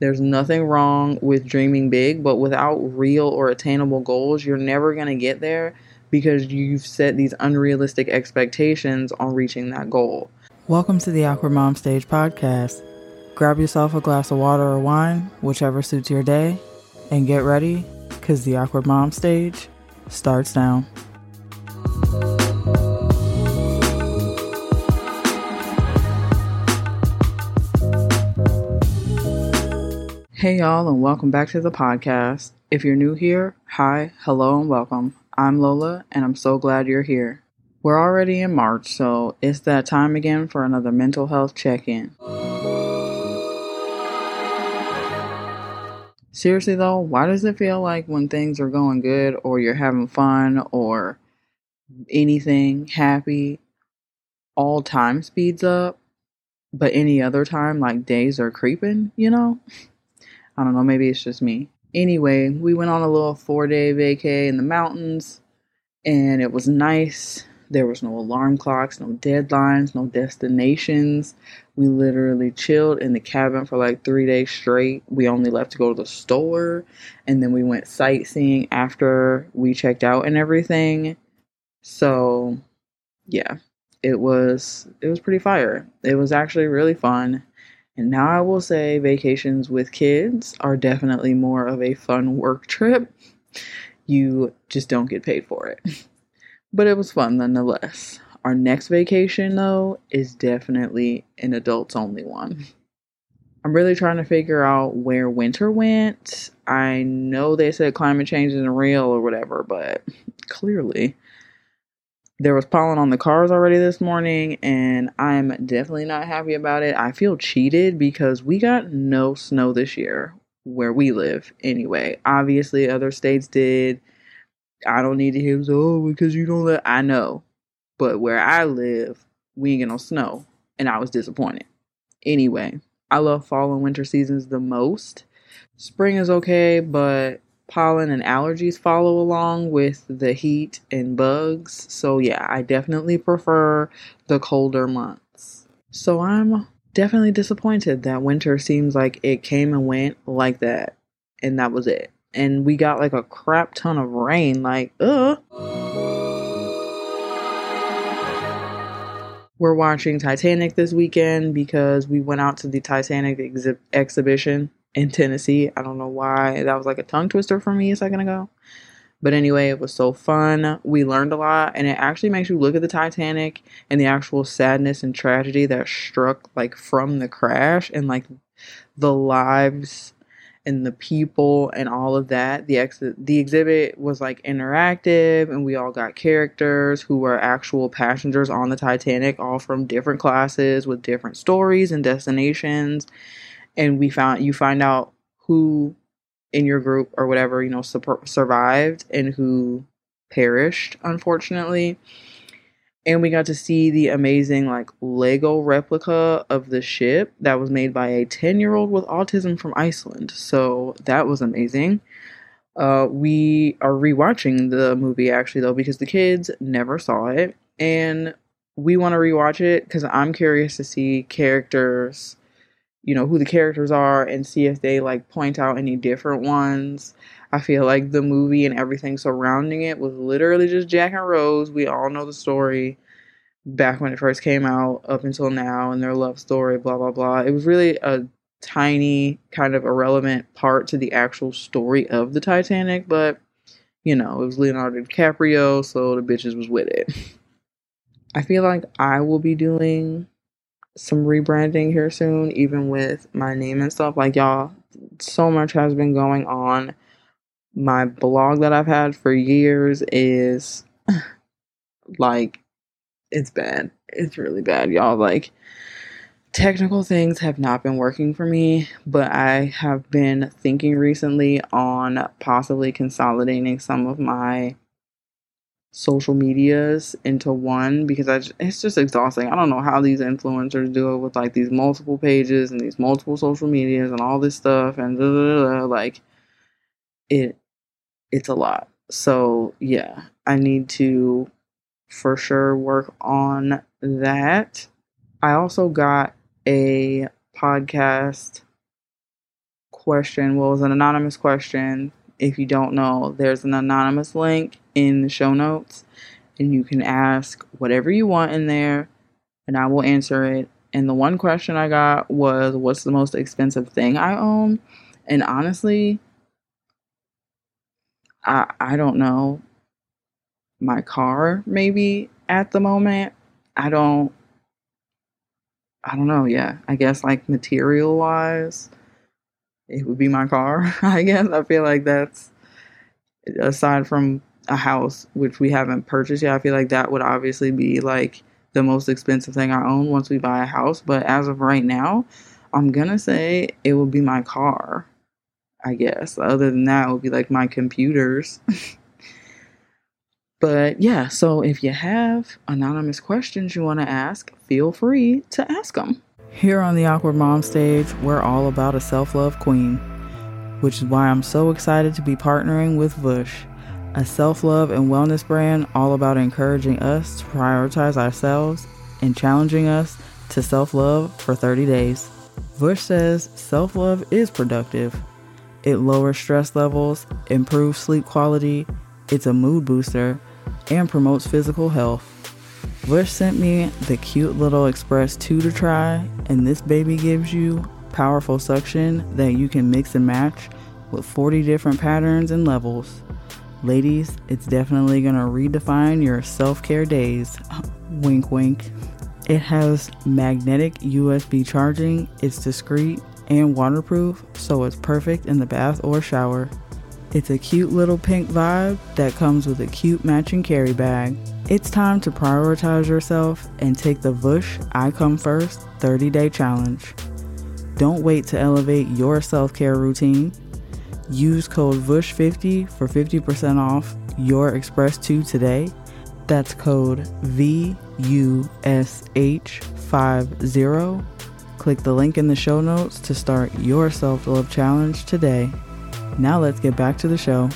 There's nothing wrong with dreaming big, but without real or attainable goals, you're never going to get there because you've set these unrealistic expectations on reaching that goal. Welcome to the Awkward Mom Stage podcast. Grab yourself a glass of water or wine, whichever suits your day, and get ready because the Awkward Mom Stage starts now. Hey y'all, and welcome back to the podcast. If you're new here, hi, hello, and welcome. I'm Lola, and I'm so glad you're here. We're already in March, so it's that time again for another mental health check-in. Seriously though, why does it feel like when things are going good, or you're having fun, or anything happy, all time speeds up, but any other time, like, days are creeping, you know? I don't know, maybe it's just me. Anyway, we went on a little 4-day vacay in the mountains, and it was nice. There was no alarm clocks, no deadlines, no destinations. We literally chilled in the cabin for like 3 days straight. We only left to go to the store, and then we went sightseeing after we checked out and everything. So, yeah, it was pretty fire. It was actually really fun. And now I will say vacations with kids are definitely more of a fun work trip. You just don't get paid for it. But it was fun nonetheless. Our next vacation, though, is definitely an adults-only one. I'm really trying to figure out where winter went. I know they said climate change isn't real or whatever, but clearly there was pollen on the cars already this morning, and I'm definitely not happy about it. I feel cheated because we got no snow this year where we live anyway. Obviously, other states did. I don't need to hear, oh, because you don't let, I know. But where I live, we ain't get no snow, and I was disappointed. Anyway, I love fall and winter seasons the most. Spring is okay, but pollen and allergies follow along with the heat and bugs. So yeah, I definitely prefer the colder months. So I'm definitely disappointed that winter seems like it came and went like that. And that was it. And we got like a crap ton of rain. Like, We're watching Titanic this weekend because we went out to the Titanic exhibition in Tennessee. I don't know why. That was like a tongue twister for me a second ago. But anyway, it was so fun. We learned a lot, and it actually makes you look at the Titanic and the actual sadness and tragedy that struck like from the crash and like the lives and the people and all of that. The exhibit was like interactive, and we all got characters who were actual passengers on the Titanic, all from different classes with different stories and destinations. And you find out who in your group or whatever, you know, survived and who perished, unfortunately. And we got to see the amazing, like, Lego replica of the ship that was made by a 10-year-old with autism from Iceland. So that was amazing. We are rewatching the movie, actually, though, because the kids never saw it. And we want to rewatch it because I'm curious to see characters, you know, who the characters are and see if they like point out any different ones. I feel like the movie and everything surrounding it was literally just Jack and Rose. We all know the story back when it first came out up until now and their love story, blah, blah, blah. It was really a tiny kind of irrelevant part to the actual story of the Titanic, but you know, it was Leonardo DiCaprio, so the bitches was with it. I feel like I will be doing some rebranding here soon, even with my name and stuff. Like, y'all, so much has been going on. My blog that I've had for years is like, it's bad. It's really bad, y'all. Like, technical things have not been working for me, but I have been thinking recently on possibly consolidating some of my social medias into one because it's just exhausting. I don't know how these influencers do it with like these multiple pages and these multiple social medias and all this stuff and blah, blah, blah, like it's a lot. So yeah, I need to for sure work on that. I also got a podcast question was an anonymous question. If you don't know, there's an anonymous link in the show notes, and you can ask whatever you want in there, and I will answer it. And the one question I got was, what's the most expensive thing I own? And honestly, I don't know. My car, maybe, at the moment. I don't know. Yeah, I guess like material wise, it would be my car. I guess I feel like that's, aside from a house, which we haven't purchased yet, I feel like that would obviously be like the most expensive thing I own once we buy a house. But as of right now, I'm gonna say it would be my car, I guess. Other than that, it would be like my computers. But yeah, so if you have anonymous questions you want to ask, feel free to ask them. Here on the Awkward Mom Stage, we're all about a self-love queen, which is why I'm so excited to be partnering with Vush, a self-love and wellness brand all about encouraging us to prioritize ourselves and challenging us to self-love for 30 days. Vush says self-love is productive. It lowers stress levels, improves sleep quality, it's a mood booster, and promotes physical health. Vush sent me the cute little Empress 2 to try, and this baby gives you powerful suction that you can mix and match with 40 different patterns and levels. Ladies, it's definitely gonna redefine your self-care days. Wink, wink. It has magnetic USB charging, it's discreet and waterproof, so it's perfect in the bath or shower. It's a cute little pink vibe that comes with a cute matching carry bag. It's time to prioritize yourself and take the Vush I Come First 30-day challenge. Don't wait to elevate your self-care routine. Use code VUSH50 for 50% off your Empress 2 today. That's code VUSH50. Click the link in the show notes to start your self-love challenge today. Now let's get back to the show.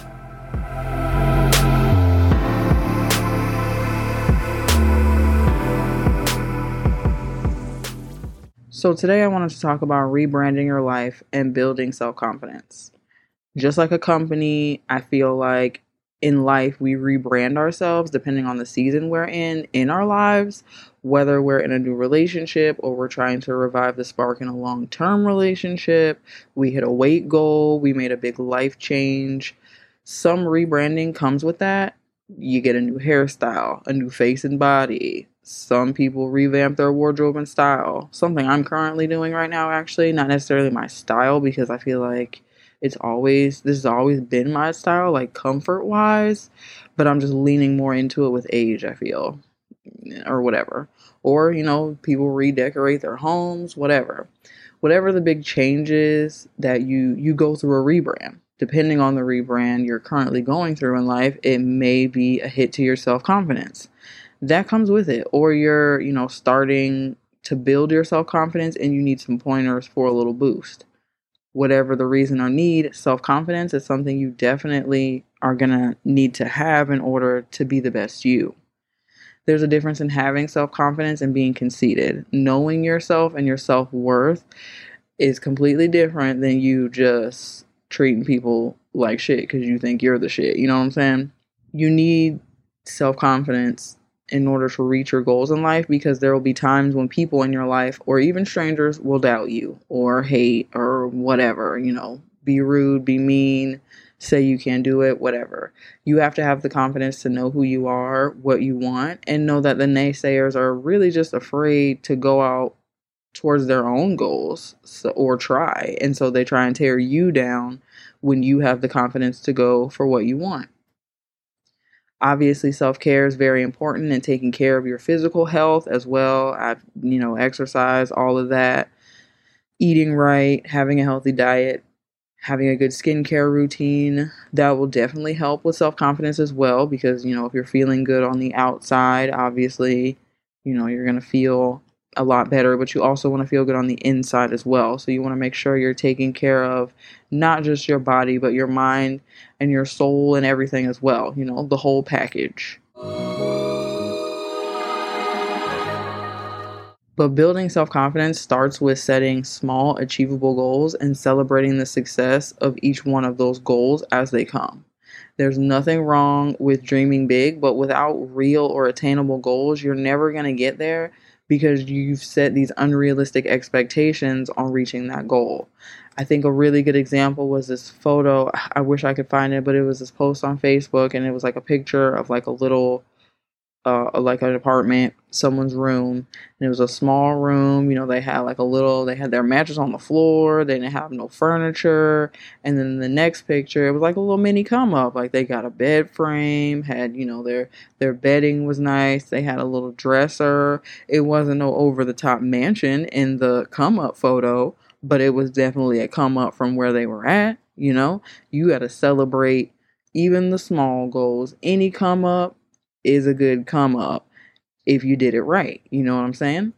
So today I wanted to talk about rebranding your life and building self-confidence. Just like a company, I feel like in life we rebrand ourselves depending on the season we're in our lives, whether we're in a new relationship or we're trying to revive the spark in a long-term relationship, we hit a weight goal, we made a big life change. Some rebranding comes with that. You get a new hairstyle, a new face and body. Some people revamp their wardrobe and style. Something I'm currently doing right now, actually, not necessarily my style, because I feel like this has always been my style, like comfort-wise, but I'm just leaning more into it with age, I feel. Or whatever. Or, people redecorate their homes, whatever. Whatever the big change is that you go through a rebrand. Depending on the rebrand you're currently going through in life, it may be a hit to your self-confidence. That comes with it. Or you're, starting to build your self-confidence and you need some pointers for a little boost. Whatever the reason or need, self-confidence is something you definitely are going to need to have in order to be the best you. There's a difference in having self-confidence and being conceited. Knowing yourself and your self-worth is completely different than you just treating people like shit because you think you're the shit. You know what I'm saying? You need self-confidence in order to reach your goals in life, because there will be times when people in your life or even strangers will doubt you or hate or whatever, be rude, be mean, say you can't do it, whatever. You have to have the confidence to know who you are, what you want, and know that the naysayers are really just afraid to go out towards their own goals or try. And so they try and tear you down when you have the confidence to go for what you want. Obviously, self-care is very important, and taking care of your physical health as well. Exercise, all of that, eating right, having a healthy diet, having a good skincare routine, that will definitely help with self-confidence as well, because, if you're feeling good on the outside, obviously, you're going to feel a lot better, but you also want to feel good on the inside as well. So you want to make sure you're taking care of not just your body, but your mind and your soul and everything as well, the whole package. But building self-confidence starts with setting small, achievable goals and celebrating the success of each one of those goals as they come. There's nothing wrong with dreaming big, but without real or attainable goals, you're never going to get there because you've set these unrealistic expectations on reaching that goal. I think a really good example was this photo. I wish I could find it, but it was this post on Facebook, and it was like a picture of like a little... like an apartment, someone's room, and it was a small room. You know, they had like a little, they had their mattress on the floor. They didn't have no furniture. And then the next picture, it was like a little mini come up. Like they got a bed frame, had, you know, their bedding was nice. They had a little dresser. It wasn't no over the top mansion in the come up photo, but it was definitely a come up from where they were at. You know, you got to celebrate even the small goals. Any come up is a good come up if you did it right. You know what I'm saying?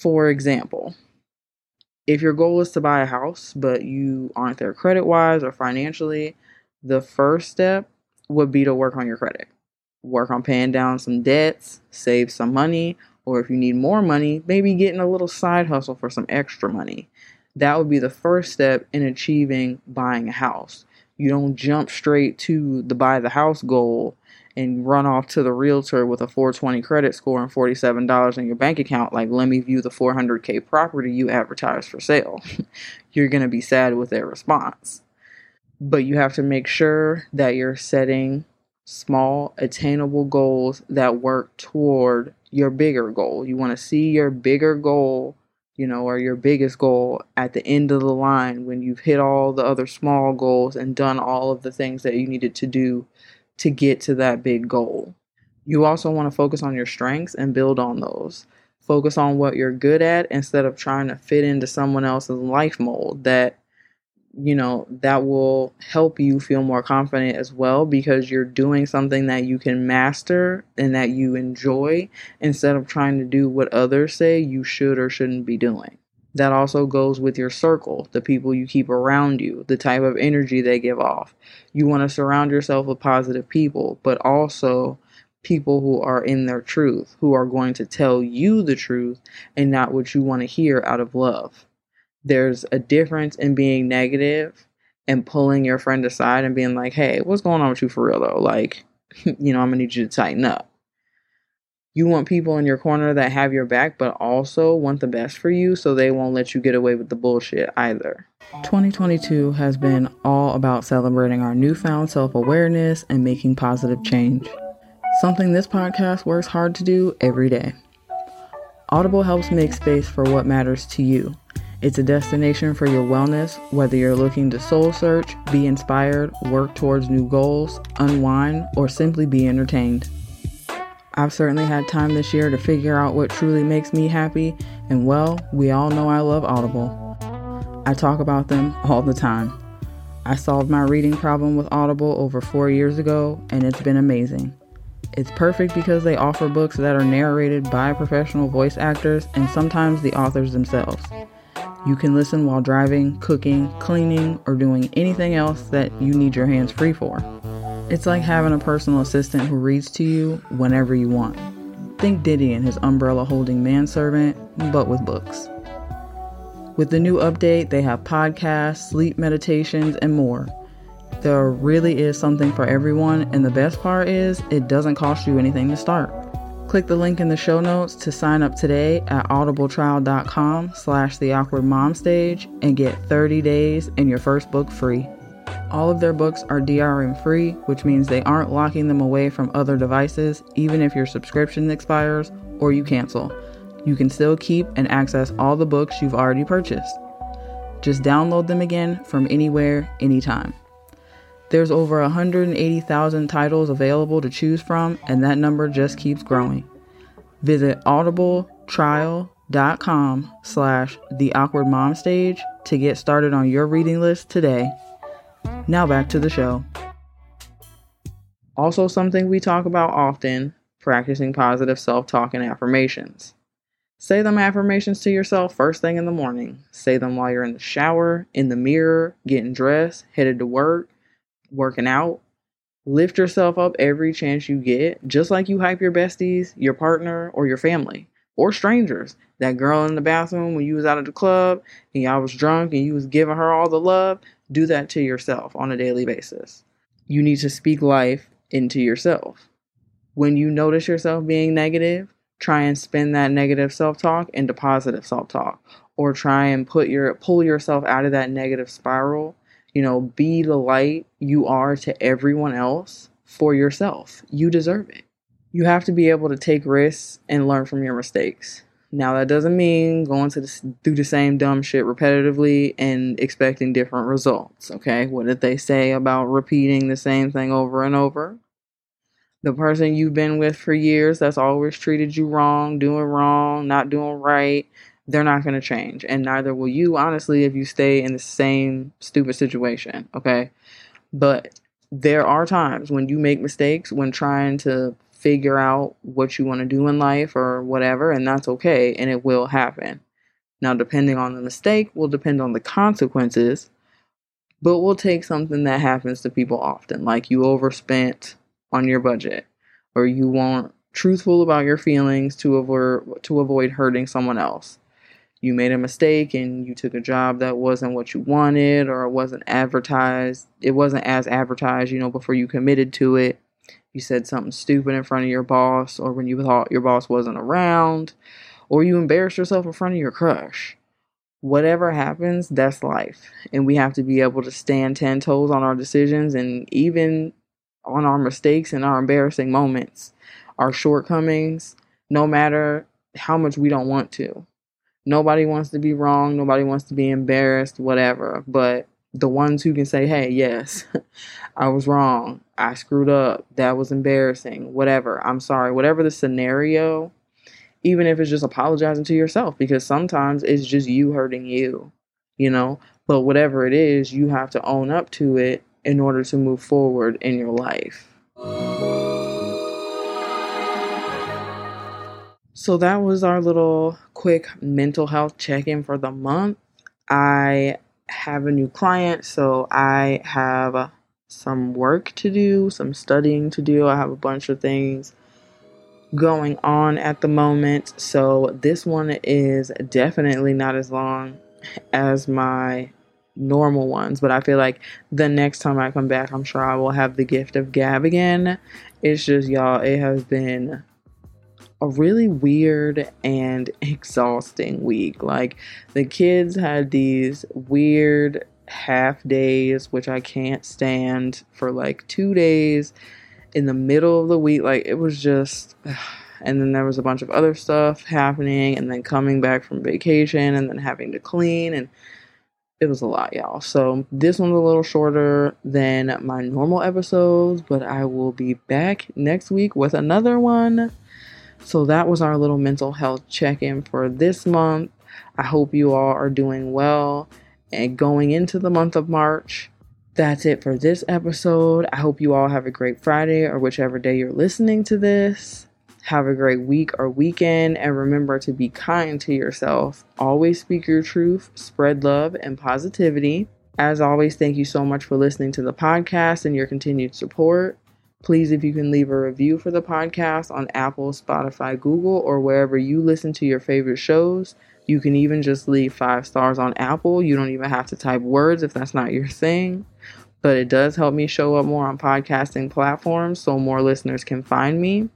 For example, if your goal is to buy a house, but you aren't there credit wise or financially, the first step would be to work on your credit. Work on paying down some debts, save some money, or if you need more money, maybe getting a little side hustle for some extra money. That would be the first step in achieving buying a house. You don't jump straight to the buy the house goal and run off to the realtor with a 420 credit score and $47 in your bank account. Like, let me view the 400K property you advertised for sale. You're going to be sad with their response. But you have to make sure that you're setting small, attainable goals that work toward your bigger goal. You want to see your bigger goal, you know, or your biggest goal at the end of the line when you've hit all the other small goals and done all of the things that you needed to do to get to that big goal. You also want to focus on your strengths and build on those. Focus on what you're good at instead of trying to fit into someone else's life mold that, you know, that will help you feel more confident as well, because you're doing something that you can master and that you enjoy instead of trying to do what others say you should or shouldn't be doing. That also goes with your circle, the people you keep around you, the type of energy they give off. You want to surround yourself with positive people, but also people who are in their truth, who are going to tell you the truth and not what you want to hear out of love. There's a difference in being negative and pulling your friend aside and being like, hey, what's going on with you for real though? Like, you know, I'm gonna need you to tighten up. You want people in your corner that have your back, but also want the best for you, so they won't let you get away with the bullshit either. 2022 has been all about celebrating our newfound self-awareness and making positive change. Something this podcast works hard to do every day. Audible helps make space for what matters to you. It's a destination for your wellness, whether you're looking to soul search, be inspired, work towards new goals, unwind, or simply be entertained. I've certainly had time this year to figure out what truly makes me happy, and well, we all know I love Audible. I talk about them all the time. I solved my reading problem with Audible over 4 years ago, and it's been amazing. It's perfect because they offer books that are narrated by professional voice actors and sometimes the authors themselves. You can listen while driving, cooking, cleaning, or doing anything else that you need your hands free for. It's like having a personal assistant who reads to you whenever you want. Think Diddy and his umbrella-holding manservant, but with books. With the new update, they have podcasts, sleep meditations, and more. There really is something for everyone, and the best part is it doesn't cost you anything to start. Click the link in the show notes to sign up today at audibletrial.com/theawkwardmomstage and get 30 days and your first book free. All of their books are DRM free, which means they aren't locking them away from other devices, even if your subscription expires or you cancel. You can still keep and access all the books you've already purchased. Just download them again from anywhere, anytime. There's over 180,000 titles available to choose from, and that number just keeps growing. Visit audibletrial.com/theawkwardmomstage to get started on your reading list today. Now back to the show. Also, something we talk about often, practicing positive self-talk and affirmations. Say them affirmations to yourself first thing in the morning. Say them while you're in the shower, in the mirror, getting dressed, headed to work, working out. Lift yourself up every chance you get, just like you hype your besties, your partner, or your family. or strangers. That girl in the bathroom when you was out of the club and y'all was drunk and you was giving her all the love, do that to yourself on a daily basis. You need to speak life into yourself. When you notice yourself being negative, try and spin that negative self-talk into positive self-talk, or try and pull yourself out of that negative spiral. You know, be the light you are to everyone else for yourself. You deserve it. You have to be able to take risks and learn from your mistakes. Now, that doesn't mean going through the same dumb shit repetitively and expecting different results, okay? What did they say about repeating the same thing over and over? The person you've been with for years that's always treated you wrong, not doing right, they're not going to change. And neither will you, honestly, if you stay in the same stupid situation, okay? But there are times when you make mistakes when trying to figure out what you want to do in life or whatever, and that's okay, and it will happen. Now, depending on the mistake will depend on the consequences, but we'll take something that happens to people often, like you overspent on your budget, or you weren't truthful about your feelings to avoid hurting someone else. You made a mistake and you took a job that wasn't what you wanted, or it wasn't as advertised, you know, before you committed to it. You said something stupid in front of your boss, or when you thought your boss wasn't around, or you embarrassed yourself in front of your crush. Whatever happens, that's life. And we have to be able to stand 10 toes on our decisions, and even on our mistakes and our embarrassing moments, our shortcomings, no matter how much we don't want to. Nobody wants to be wrong. Nobody wants to be embarrassed, whatever. But the ones who can say, hey, yes, I was wrong. I screwed up. That was embarrassing. Whatever. I'm sorry. Whatever the scenario, even if it's just apologizing to yourself, because sometimes it's just you hurting you, you know. But whatever it is, you have to own up to it in order to move forward in your life. So that was our little quick mental health check-in for the month. I have a new client, so I have some work to do, some studying to do. I have a bunch of things going on at the moment, so this one is definitely not as long as my normal ones, but I feel like the next time I come back, I'm sure I will have the gift of gab again. It's just, y'all, it has been a really weird and exhausting week. Like, the kids had these weird half days, which I can't stand, for like 2 days in the middle of the week. Like, it was just, and then there was a bunch of other stuff happening, and then coming back from vacation, and then having to clean, and it was a lot, y'all. So this one's a little shorter than my normal episodes, but I will be back next week with another one. So that was our little mental health check-in for this month. I hope you all are doing well and going into the month of March. That's it for this episode. I hope you all have a great Friday, or whichever day you're listening to this. Have a great week or weekend, and remember to be kind to yourself. Always speak your truth, spread love and positivity. As always, thank you so much for listening to the podcast and your continued support. Please, if you can, leave a review for the podcast on Apple, Spotify, Google, or wherever you listen to your favorite shows. You can even just leave 5 stars on Apple. You don't even have to type words if that's not your thing. But it does help me show up more on podcasting platforms so more listeners can find me.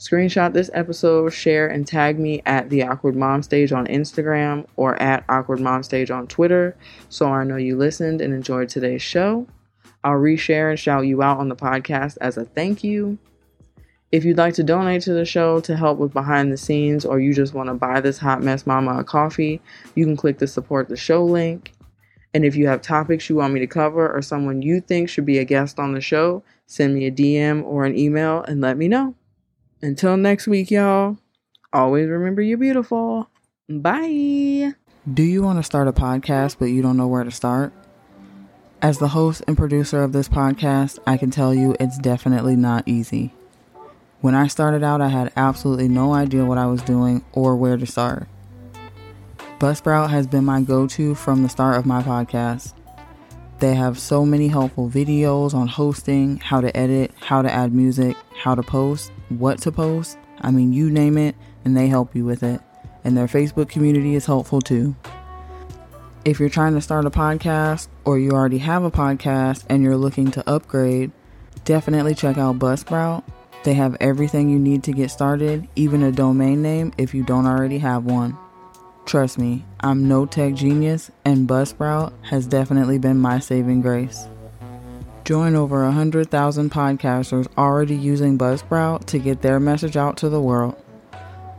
Screenshot this episode, share, and tag me at The Awkward Mom Stage on Instagram, or at Awkward Mom Stage on Twitter, so I know you listened and enjoyed today's show. I'll reshare and shout you out on the podcast as a thank you. If you'd like to donate to the show to help with behind the scenes, or you just want to buy this hot mess mama a coffee, you can click the support the show link. And if you have topics you want me to cover, or someone you think should be a guest on the show, send me a DM or an email and let me know. Until next week, y'all, always remember you're beautiful. Bye. Do you want to start a podcast but you don't know where to start? As the host and producer of this podcast, I can tell you it's definitely not easy. When I started out, I had absolutely no idea what I was doing or where to start. Buzzsprout has been my go-to from the start of my podcast. They have so many helpful videos on hosting, how to edit, how to add music, how to post, what to post. I mean, you name it, and they help you with it. And their Facebook community is helpful too. If you're trying to start a podcast or you already have a podcast and you're looking to upgrade, definitely check out Buzzsprout. They have everything you need to get started, even a domain name if you don't already have one. Trust me, I'm no tech genius, and Buzzsprout has definitely been my saving grace. Join over 100,000 podcasters already using Buzzsprout to get their message out to the world.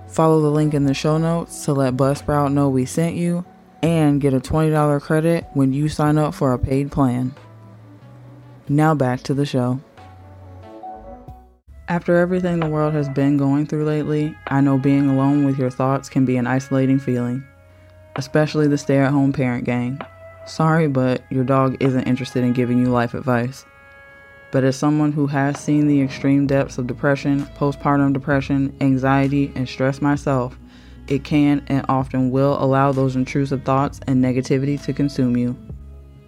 Follow the link in the show notes to let Buzzsprout know we sent you, and get a $20 credit when you sign up for a paid plan. Now back to the show. After everything the world has been going through lately, I know being alone with your thoughts can be an isolating feeling, especially the stay-at-home parent gang. Sorry, but your dog isn't interested in giving you life advice. But as someone who has seen the extreme depths of depression, postpartum depression, anxiety, and stress myself, it can and often will allow those intrusive thoughts and negativity to consume you.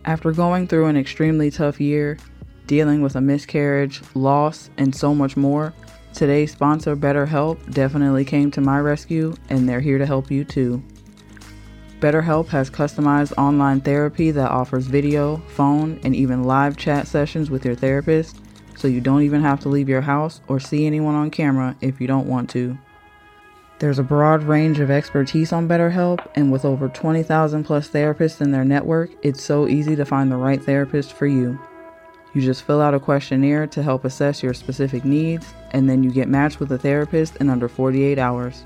After going through an extremely tough year, dealing with a miscarriage, loss, and so much more, today's sponsor BetterHelp definitely came to my rescue, and they're here to help you too. BetterHelp has customized online therapy that offers video, phone, and even live chat sessions with your therapist, so you don't even have to leave your house or see anyone on camera if you don't want to. There's a broad range of expertise on BetterHelp, and with over 20,000 plus therapists in their network, it's so easy to find the right therapist for you. You just fill out a questionnaire to help assess your specific needs, and then you get matched with a therapist in under 48 hours.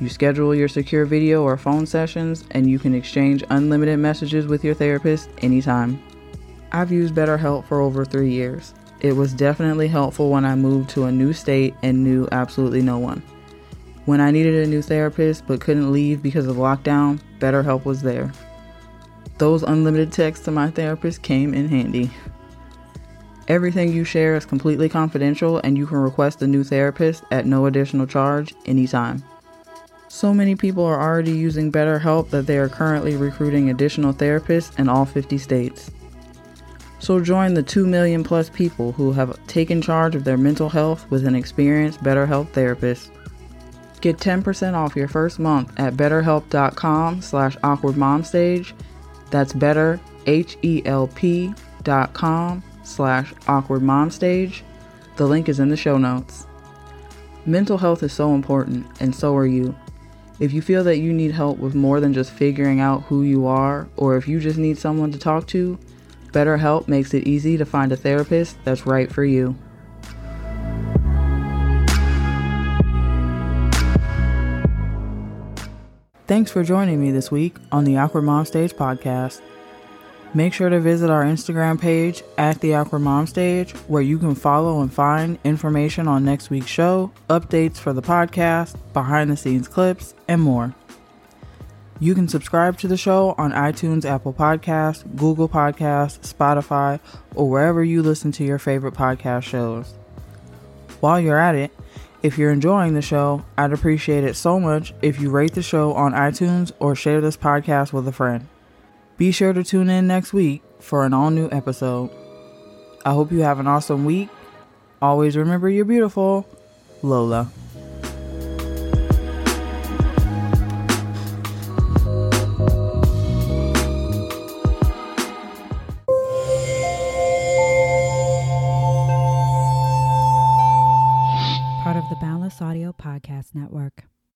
You schedule your secure video or phone sessions, and you can exchange unlimited messages with your therapist anytime. I've used BetterHelp for over 3 years. It was definitely helpful when I moved to a new state and knew absolutely no one. When I needed a new therapist but couldn't leave because of lockdown, BetterHelp was there. Those unlimited texts to my therapist came in handy. Everything you share is completely confidential, and you can request a new therapist at no additional charge anytime. So many people are already using BetterHelp that they are currently recruiting additional therapists in all 50 states. So join the 2 million plus people who have taken charge of their mental health with an experienced BetterHelp therapist. Get 10% off your first month at BetterHelp.com/AwkwardMomStage. That's Better HELP.com/AwkwardMomStage. The link is in the show notes. Mental health is so important, and so are you. If you feel that you need help with more than just figuring out who you are, or if you just need someone to talk to, BetterHelp makes it easy to find a therapist that's right for you. Thanks for joining me this week on the Awkward Mom Stage podcast. Make sure to visit our Instagram page at the Awkward Mom Stage, where you can follow and find information on next week's show, updates for the podcast, behind the scenes clips, and more. You can subscribe to the show on iTunes, Apple Podcasts, Google Podcasts, Spotify, or wherever you listen to your favorite podcast shows. While you're at it, if you're enjoying the show, I'd appreciate it so much if you rate the show on iTunes or share this podcast with a friend. Be sure to tune in next week for an all-new episode. I hope you have an awesome week. Always remember you're beautiful. Lola. Audio Podcast Network.